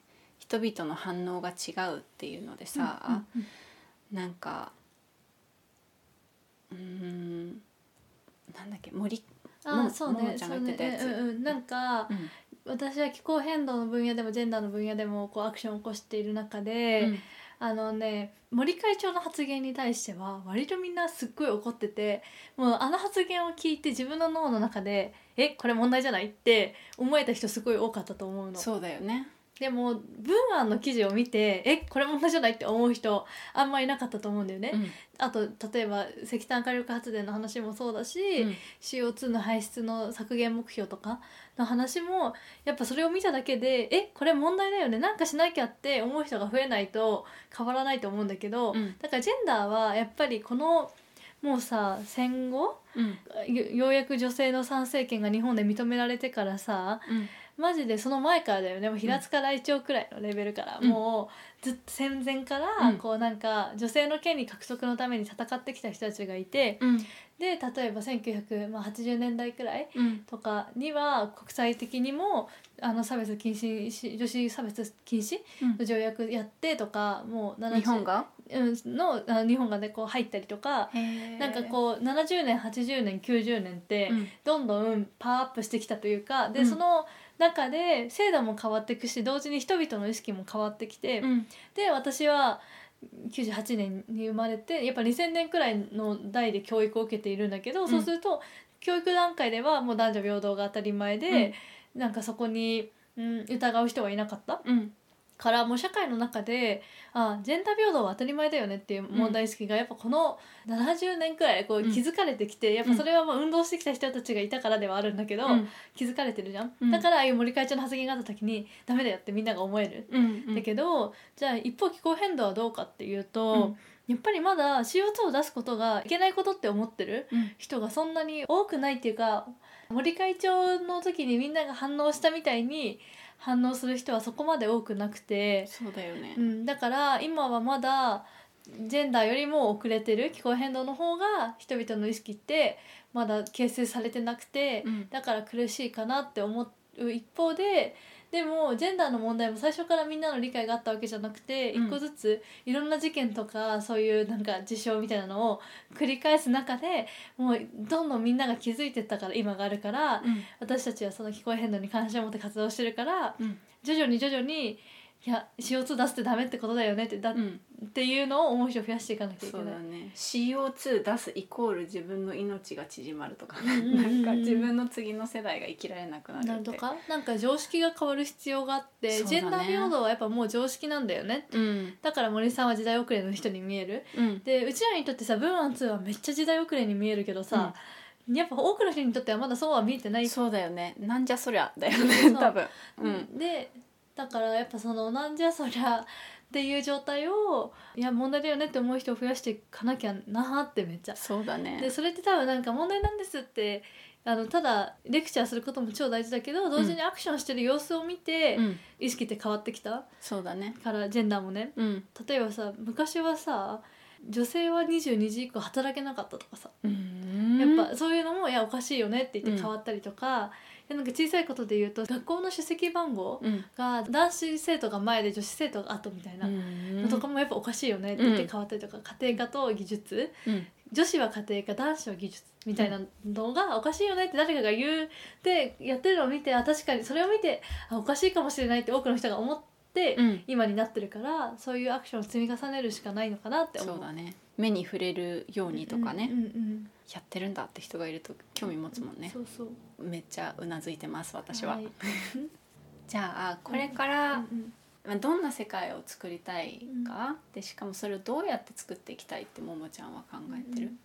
ん、人々の反応が違うっていうのでさ、うんうんうん、なんかなんだっけももちゃんが言ってたやつ、なんか、うん、私は気候変動の分野でもジェンダーの分野でもこうアクションを起こしている中で、うん森会長の発言に対しては割とみんなすっごい怒っててもう発言を聞いて自分の脳の中でこれ問題じゃないって思えた人すごい多かったと思うの。そうだよね。でも文案の記事を見てこれ問題じゃないって思う人あんまりいなかったと思うんだよね、うん、あと例えば石炭火力発電の話もそうだし、うん、CO2 の排出の削減目標とかの話もやっぱそれを見ただけでこれ問題だよねなんかしなきゃって思う人が増えないと変わらないと思うんだけど、うん、だからジェンダーはやっぱりこのもうさ戦後、うん、ようやく女性の参政権が日本で認められてからさ、うんマジでその前からだよね。もう平塚大長くらいのレベルから、うん、もうずっと戦前からこうなんか女性の権利獲得のために戦ってきた人たちがいて、うん、で例えば1980年代くらいとかには国際的にも差別禁止、女子差別禁止の条約やってとか、もう日本がの日本がねこう入ったりとか、なんかこう70年80年90年ってどんどんパワーアップしてきたというか、でその中で制度も変わっていくし、同時に人々の意識も変わってきて、うん、で私は98年に生まれて、やっぱ2000年くらいの代で教育を受けているんだけど、うん、そうすると教育段階ではもう男女平等が当たり前で、うん、なんかそこに、疑う人はいなかった、うん、からもう社会の中でジェンダー平等は当たり前だよねっていう問題意識がやっぱこの70年くらいこう気づかれてきて、うん、やっぱそれはまあ運動してきた人たちがいたからではあるんだけど、うん、気づかれてるじゃん、うん、だからああいう森会長の発言があった時にダメだよってみんなが思える、うんうん、だけどじゃあ一方気候変動はどうかっていうと、うん、やっぱりまだ CO2 を出すことがいけないことって思ってる人がそんなに多くないっていうか、森会長の時にみんなが反応したみたいに反応する人はそこまで多くなくて、そうだよね、うん、だから今はまだジェンダーよりも遅れてる、気候変動の方が人々の意識ってまだ形成されてなくて、うん、だから苦しいかなって思う一方で、でもジェンダーの問題も最初からみんなの理解があったわけじゃなくて、一個ずついろんな事件とかそういうなんか事象みたいなのを繰り返す中でもうどんどんみんなが気づいてったから今があるから、うん、私たちはその気候変動に関心を持って活動してるから、うん、徐々にいや CO2 出すってダメってことだよねって、うん、っていうのを思う人を増やしていかなきゃいけない。そうだね、CO2 出すイコール自分の命が縮まるとか、なんか自分の次の世代が生きられなくなるってなんとかなんか常識が変わる必要があって、ね、ジェンダー平等はやっぱもう常識なんだよね、うん、だから森さんは時代遅れの人に見える、うん、でうちらにとってさ文案2はめっちゃ時代遅れに見えるけどさ、うんやっぱ多くの人にとってはまだそうは見えてない。そうだよね、なんじゃそりゃだよね多分、うん、でだからやっぱそのなんじゃそりゃっていう状態をいや問題だよねって思う人を増やしていかなきゃなってめっちゃそうだね。でそれって多分なんか問題なんですってただレクチャーすることも超大事だけど同時にアクションしてる様子を見て、うん、意識って変わってきた。そうだね、からジェンダーもね、うん、例えばさ昔はさ女性は22時以降働けなかったとかさ、やっぱそういうのもいやおかしいよねって言って変わったりとか、うん、なんか小さいことで言うと学校の出席番号が男子生徒が前で女子生徒が後みたいなのとかもやっぱおかしいよねって言って変わったりとか、家庭科と技術、うん、女子は家庭科男子は技術みたいなのがおかしいよねって誰かが言ってやってるのを見て確かにそれを見ておかしいかもしれないって多くの人が思って今になってるから、うん、そういうアクションを積み重ねるしかないのかなって思う。そうだね、目に触れるようにとかね、うんうんうん、やってるんだって人がいると興味持つもんね、うん、そうそうめっちゃうなずいてます私は、はい、じゃあこれから、うんうんうん、どんな世界を作りたいか、うん、でしかもそれをどうやって作っていきたいってももちゃんは考えてる、うんうん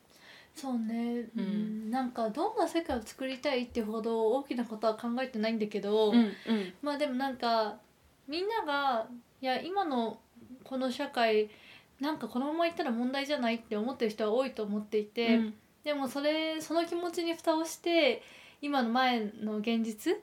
そうね、うん、なんかどんな世界を作りたいってほど大きなことは考えてないんだけど、うんうん、まあでもなんかみんながいや今のこの社会なんかこのままいったら問題じゃないって思ってる人は多いと思っていて、うん、でもその気持ちに蓋をして今の前の現実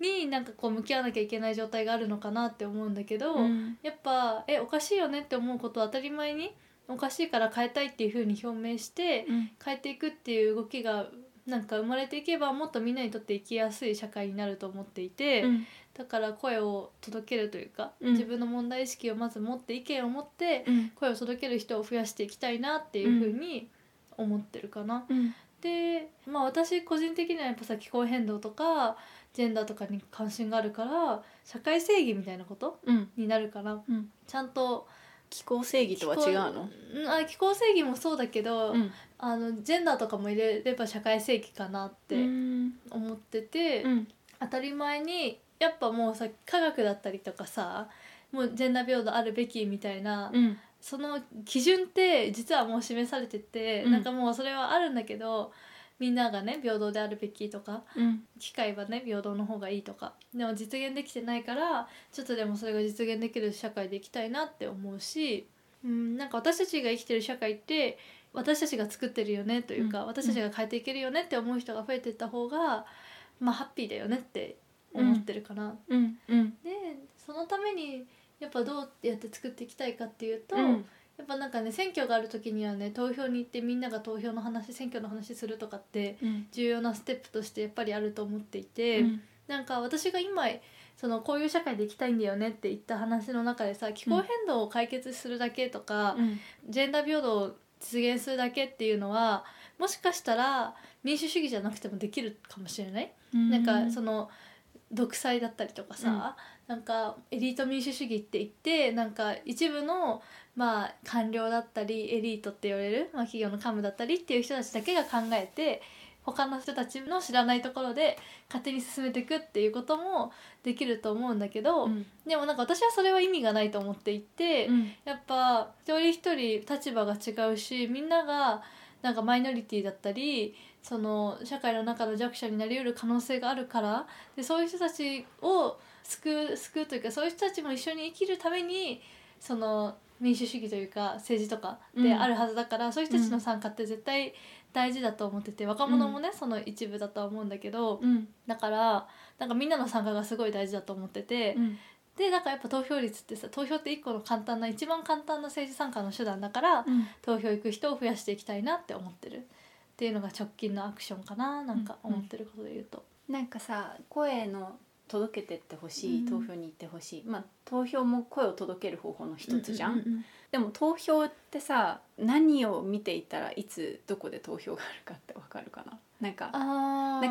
になんかこう向き合わなきゃいけない状態があるのかなって思うんだけど、うん、やっぱおかしいよねって思うことを当たり前におかしいから変えたいっていう風に表明して変えていくっていう動きがなんか生まれていけばもっとみんなにとって生きやすい社会になると思っていて、うん、だから声を届けるというか、うん、自分の問題意識をまず持って意見を持って声を届ける人を増やしていきたいなっていうふうに思ってるかな、うん、で、まあ、私個人的にはやっぱさ気候変動とかジェンダーとかに関心があるから社会正義みたいなこと、うん、になるから、うん、ちゃんと気候正義とは違うの？気候正義もそうだけど、うん、ジェンダーとかも入れれば社会正義かなって思ってて、うん、当たり前にやっぱもうさ科学だったりとかさもうジェンダー平等あるべきみたいな、うん、その基準って実はもう示されてて、うん、なんかもうそれはあるんだけどみんながね平等であるべきとか、うん、機会はね平等の方がいいとかでも実現できてないからちょっとでもそれが実現できる社会でいきたいなって思うし、うん、なんか私たちが生きてる社会って私たちが作ってるよねというか、うん、私たちが変えていけるよねって思う人が増えていった方が、まあ、ハッピーだよねって思ってるから、うんうんうん、でそのためにやっぱどうやって作っていきたいかっていうと、うん、やっぱなんかね選挙がある時にはね投票に行ってみんなが投票の話選挙の話するとかって重要なステップとしてやっぱりあると思っていて、うん、なんか私が今そのこういう社会で生きたいんだよねって言った話の中でさ気候変動を解決するだけとか、うん、ジェンダー平等を実現するだけっていうのはもしかしたら民主主義じゃなくてもできるかもしれない、うん、なんかその独裁だったりとかさ、うん、なんかエリート民主主義って言ってなんか一部のまあ官僚だったりエリートって言われる、まあ、企業の幹部だったりっていう人たちだけが考えて他の人たちの知らないところで勝手に進めていくっていうこともできると思うんだけど、うん、でもなんか私はそれは意味がないと思っていて、うん、やっぱ一人一人立場が違うしみんながなんかマイノリティだったりその社会の中の弱者になりうる可能性があるからでそういう人たちを救うというかそういう人たちも一緒に生きるためにその民主主義というか政治とかであるはずだから、うん、そういう人たちの参加って絶対大事だと思ってて若者もね、うん、その一部だとは思うんだけど、うん、だからなんかみんなの参加がすごい大事だと思ってて、うん、でなんかやっぱ投票率ってさ投票って一個の簡単な一番簡単な政治参加の手段だから、うん、投票行く人を増やしていきたいなって思ってるっていうのが直近のアクションかななんか思ってることで言うと、うんうん、なんかさ声の届けてってほしい、うん、投票に行ってほしい、まあ、投票も声を届ける方法の一つじゃん、うんうんうん、でも投票ってさ何を見ていたらいつどこで投票があるかって分かるかなな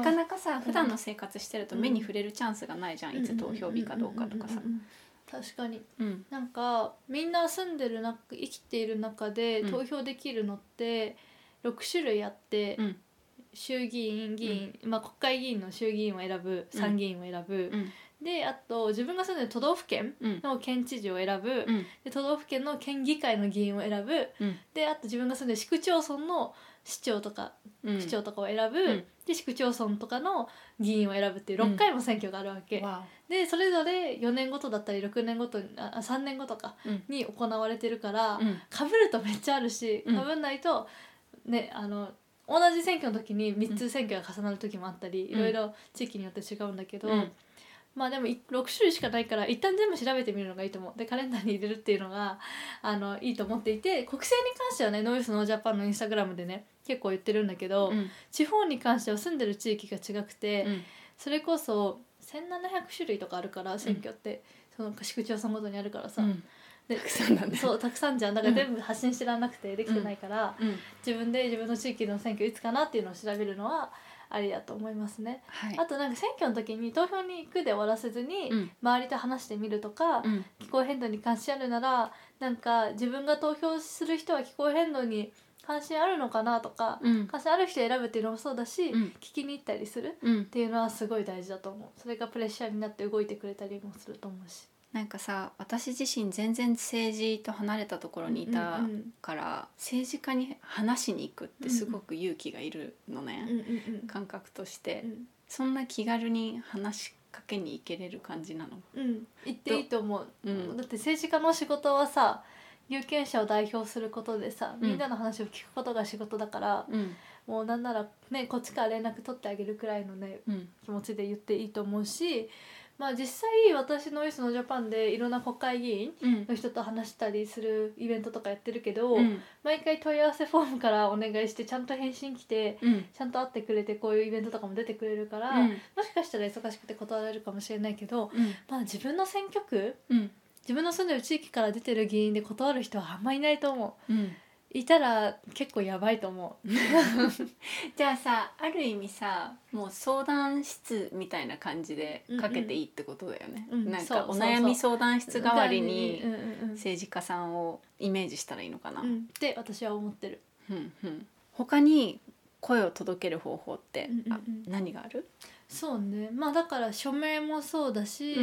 かなかさ普段の生活してると目に触れるチャンスがないじゃん、うん、いつ投票日かどうかとかさ確かに、うん、なんかみんな住んでるな生きている中で投票できるのって6種類あって、うん衆議院議員、うんまあ、国会議員の衆議院を選ぶ参議院を選ぶ、うん、であと自分が住んでる都道府県の県知事を選ぶ、うん、で都道府県の県議会の議員を選ぶ、うん、であと自分が住んでる市区町村の市長とか、うん、区長とかを選ぶ、うん、で市区町村とかの議員を選ぶっていう6回も選挙があるわけ、うん、でそれぞれ4年ごとだったり6年ごと3年ごとかに行われてるから、うん、被るとめっちゃあるし被んないとね同じ選挙の時に3つ選挙が重なる時もあったり、うん、いろいろ地域によって違うんだけど、うん、まあでも6種類しかないから一旦全部調べてみるのがいいと思うでカレンダーに入れるっていうのがいいと思っていて国政に関してはねノイズノージャパンのインスタグラムでね結構言ってるんだけど、うん、地方に関しては住んでる地域が違くて、うん、それこそ1700種類とかあるから選挙って、うん、その市区町村ごとにあるからさ、うんでたくさんだねそうたくさんじゃんだから全部発信してらんなくてできてないから、うんうん、自分で自分の地域の選挙いつかなっていうのを調べるのはありだと思いますね、はい、あとなんか選挙の時に投票に行くで終わらせずに、うん、周りと話してみるとか、うん、気候変動に関心あるならなんか自分が投票する人は気候変動に関心あるのかなとか、うん、関心ある人選ぶっていうのもそうだし、うん、聞きに行ったりするっていうのはすごい大事だと思うそれがプレッシャーになって動いてくれたりもすると思うしなんかさ私自身全然政治と離れたところにいたから、うんうん、政治家に話しに行くってすごく勇気がいるのね、うんうん、感覚として、うん、そんな気軽に話しかけに行けれる感じなの、うん、行っていいと思う、うん、だって政治家の仕事はさ有権者を代表することでさみんなの話を聞くことが仕事だから、うん、もうなんなら、ね、こっちから連絡取ってあげるくらいの、ねうん、気持ちで言っていいと思うしまあ、実際私のイスのジャパンでいろんな国会議員の人と話したりするイベントとかやってるけど、うん、毎回問い合わせフォームからお願いしてちゃんと返信来て、うん、ちゃんと会ってくれてこういうイベントとかも出てくれるから、うん、もしかしたら忙しくて断られるかもしれないけど、うんまあ、自分の選挙区、うん、自分の住んでる地域から出てる議員で断る人はあんまいないと思う、うん、いたら結構やばいと思うじゃあさある意味さもう相談室みたいな感じでかけていいってことだよね、うんうん、なんかお悩み相談室代わりに政治家さんをイメージしたらいいのかな、うん、って私は思ってる、うんうん、他に声を届ける方法って、うんうんうん、あ何がある？そうねまあだから署名もそうだし、う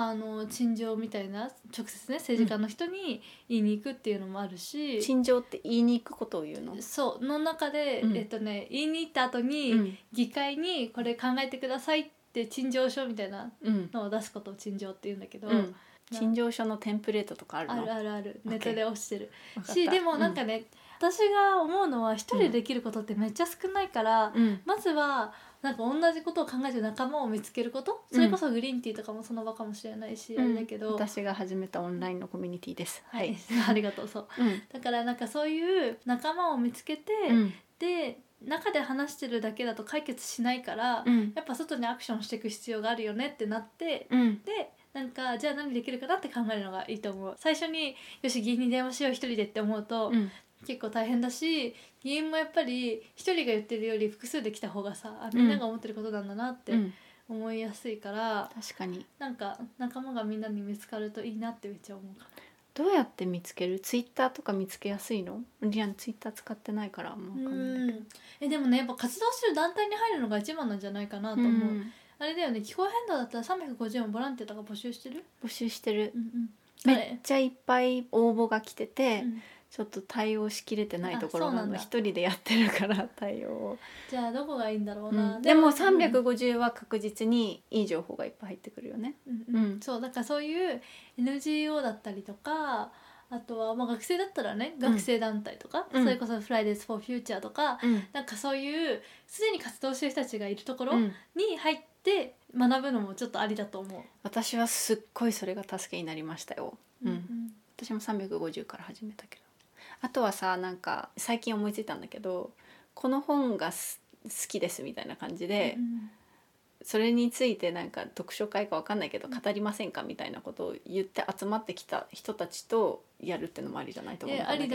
ん、陳情みたいな直接ね政治家の人に言いに行くっていうのもあるし、うん、陳情って言いに行くことを言うの？そうの中で、うん言いに行った後に、うん、議会にこれ考えてくださいって陳情書みたいなのを出すことを陳情って言うんだけど、うん、陳情書のテンプレートとかあるの？あるあるあるネットで落ちてる、okay. しでもなんかね、うん私が思うのは一人でできることってめっちゃ少ないから、うん、まずはなんか同じことを考えてる仲間を見つけること、うん、それこそグリーンティーとかもその場かもしれないし、うん、あれだけど私が始めたオンラインのコミュニティです、はい、ありがとうそう、うん、だからなんかそういう仲間を見つけて、うん、で中で話してるだけだと解決しないから、うん、やっぱ外にアクションしていく必要があるよねってなって、うん、でなんかじゃあ何できるかなって考えるのがいいと思う。最初によし議員に電話しよう一人でって思うと、うん、結構大変だし議員もやっぱり一人が言ってるより複数で来た方がさ、うん、みんなが思ってることなんだなって思いやすいから、うん、確かになんか仲間がみんなに見つかるといいなってめっちゃ思うかな。どうやって見つける？ツイッターとか見つけやすいの？リアンツイッター使ってないからもう分かんないけど。でもねやっぱ活動してる団体に入るのが一番なんじゃないかなと思う、うん、あれだよね気候変動だったら350円ボランティアとか募集してる？募集してる、うんうん、めっちゃいっぱい応募が来てて、うん、ちょっと対応しきれてないところなの一人でやってるから対応じゃあどこがいいんだろうな、うん、でも350は確実にいい情報がいっぱい入ってくるよね、うんうんうん、そうだからそういう NGO だったりとかあとは、まあ、学生だったらね学生団体とか、うん、それこそフライデーズフォーフューチャーとか、うん、なんかそういうすでに活動してる人たちがいるところに入って学ぶのもちょっとありだと思う、うん、私はすっごいそれが助けになりましたよ、うんうん、私も350から始めたけどあとはさなんか最近思いついたんだけどこの本が好きですみたいな感じで、うん、それについてなんか読書会か分かんないけど語りませんかみたいなことを言って集まってきた人たちとやるってのもありじゃないと思うんだけどあり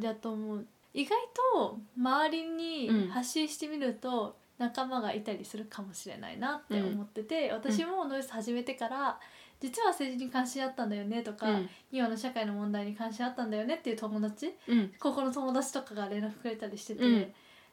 だと思う意外と周りに発信してみると仲間がいたりするかもしれないなって思ってて、うん、私もノイズ始めてから実は政治に関心あったんだよねとか、うん、今の社会の問題に関心あったんだよねっていう友達、うん、高校の友達とかが連絡くれたりしてて、うん、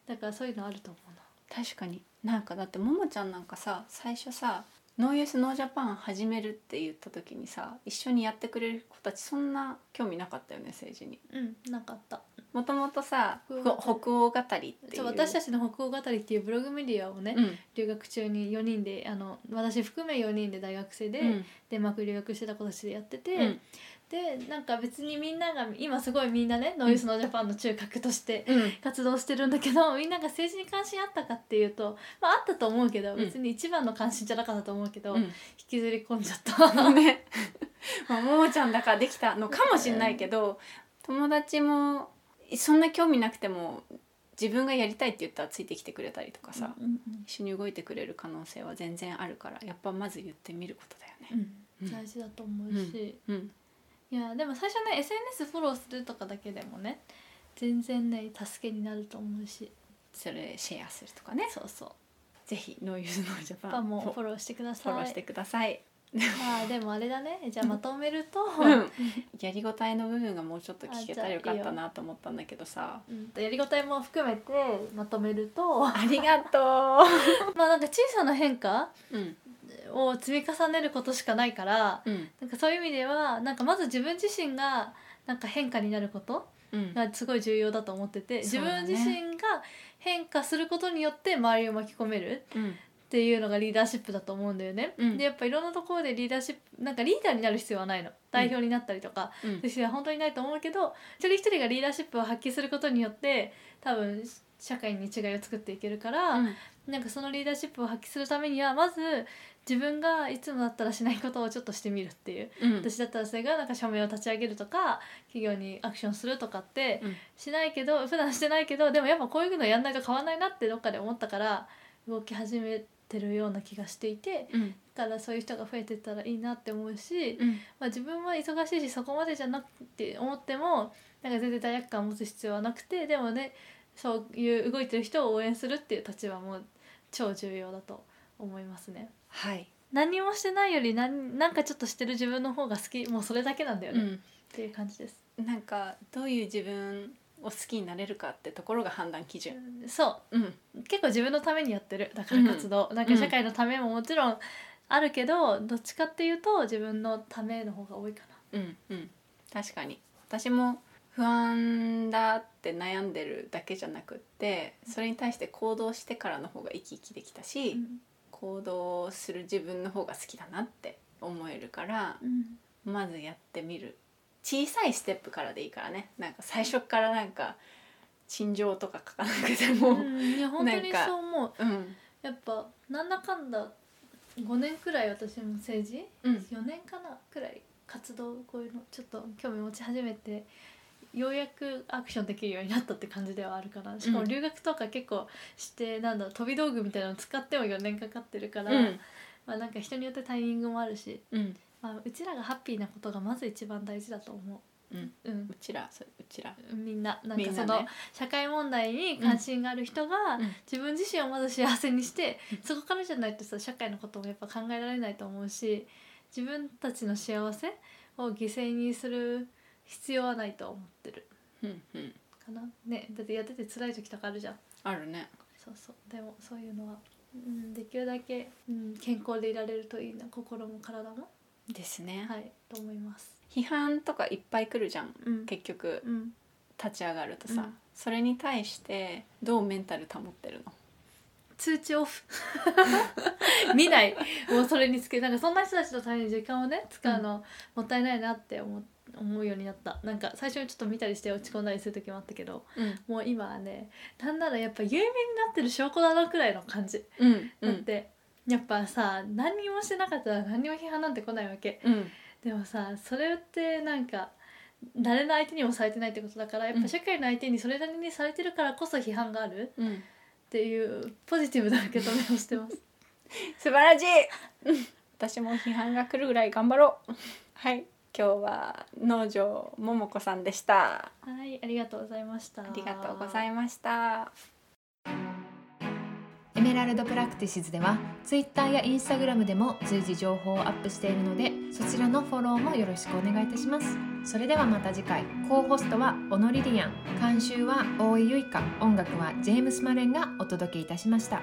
だからそういうのあると思うな。確かになんかだってももちゃんなんかさ最初さノーイエスノージャパン始めるって言った時にさ一緒にやってくれる子たちそんな興味なかったよね政治に。うんなかった。もともとさ北欧語りっていう私たちの北欧語りっていうブログメディアをね、うん、留学中に4人で私含め4人で大学生で、うん、デンマーク留学してた子たちでやってて、うん、でなんか別にみんなが今すごいみんなね、うん、ノーイズノージャパンの中核として活動してるんだけど、うん、みんなが政治に関心あったかっていうと、まあ、あったと思うけど別に一番の関心じゃなかったと思うけど、うん、引きずり込んじゃったねまあ、ももちゃんだからできたのかもしれないけど、友達もそんな興味なくても自分がやりたいって言ったらついてきてくれたりとかさ、うんうんうん、一緒に動いてくれる可能性は全然あるからやっぱまず言ってみることだよね、うんうん、大事だと思うし、うんうん、いやでも最初ね SNS フォローするとかだけでもね全然ね助けになると思うしそれシェアするとかねそうそうぜひノーユーズノージャパンもフォローしてくださいフォローしてくださいでもあれだねじゃあまとめると、うん、やりごたえの部分がもうちょっと聞けたらよかったなと思ったんだけどさ、うん、やりごたえも含めてまとめるとありがとうまあなんか小さな変化、うん、を積み重ねることしかないから、うん、なんかそういう意味ではなんかまず自分自身がなんか変化になることがすごい重要だと思ってて、うん、自分自身が変化することによって周りを巻き込める、うんっていうのがリーダーシップだと思うんだよね、うん、でやっぱいろんなところでリーダーシップなんかリーダーになる必要はないの代表になったりとか、うん、必要は本当にないと思うけど一人一人がリーダーシップを発揮することによって多分社会に違いを作っていけるから、うん、なんかそのリーダーシップを発揮するためにはまず自分がいつもだったらしないことをちょっとしてみるっていう、うん、私だったらそれがなんか署名を立ち上げるとか企業にアクションするとかってしないけど、うん、普段してないけどでもやっぱこういうのやんないと変わんないなってどっかで思ったから動き始めてるような気がしていて、うん、だからそういう人が増えてったらいいなって思うし、うんまあ、自分は忙しいしそこまでじゃなくて思ってもなんか全然罪悪感を持つ必要はなくてでもねそういう動いてる人を応援するっていう立場も超重要だと思いますね。はい、何もしてないよりなんかちょっとしてる自分の方が好きもうそれだけなんだよね、うん、っていう感じです。なんかどういう自分を好きになれるかってところが判断基準、うん、そう、うん、結構自分のためにやってるだから活動、うん、なんか社会のためももちろんあるけど、うん、どっちかっていうと自分のための方が多いかな、うんうん、確かに私も不安だって悩んでるだけじゃなくってそれに対して行動してからの方が生き生きできたし、うん、行動する自分の方が好きだなって思えるから、うん、まずやってみる小さいステップからでいいからねなんか最初からなんか陳情とか書かなくても、うん、いや本当にそう思う、うん、やっぱなんだかんだ5年くらい私も政治、うん、4年かなくらい活動こういうのちょっと興味持ち始めてようやくアクションできるようになったって感じではあるかな。しかも留学とか結構してなんだ飛び道具みたいなの使っても4年かかってるから、うんまあ、なんか人によってタイミングもあるし、うんまあ、うちらがハッピーなことがまず一番大事だと思う。うんうん、うちらみんななんかその、ね、社会問題に関心がある人が、うん、自分自身をまず幸せにして、うん、そこからじゃないとさ社会のこともやっぱ考えられないと思うし自分たちの幸せを犠牲にする必要はないと思ってる、うんうん、かなね。だってやってて辛い時とかあるじゃん。あるね。そうそうでもそういうのは、うん、できるだけ、うん、健康でいられるといいな心も体もですね。はいと思います。批判とかいっぱい来るじゃん、うん、結局、うん、立ち上がるとさ、うん、それに対してどうメンタル保ってるの？通知オフ見ない。もうそれにつけなんかそんな人たちのために時間をね使うの、うん、もったいないなって思うようになった。なんか最初にちょっと見たりして落ち込んだりする時もあったけど、うん、もう今はねなんならやっぱ有名になってる証拠だなくらいの感じ、うん、だって、うん、やっぱさ何にもしてなかったら何にも批判なんて来ないわけ、うんでもさそれってなんか誰の相手にもされてないってことだからやっぱ社会の相手にそれなりにされてるからこそ批判がある、うん、っていうポジティブな受け止めをしてます。素晴らしい。私も批判が来るぐらい頑張ろう。はい今日は農場桃子さんでした。はいありがとうございました。ありがとうございました。エメラルドプラクティシズでは Twitter や Instagram でも随時情報をアップしているのでそちらのフォローもよろしくお願いいたします。それではまた次回。ホストは小野リリアン、監修は大井ゆいか、音楽はジェームス・マレンがお届けいたしました。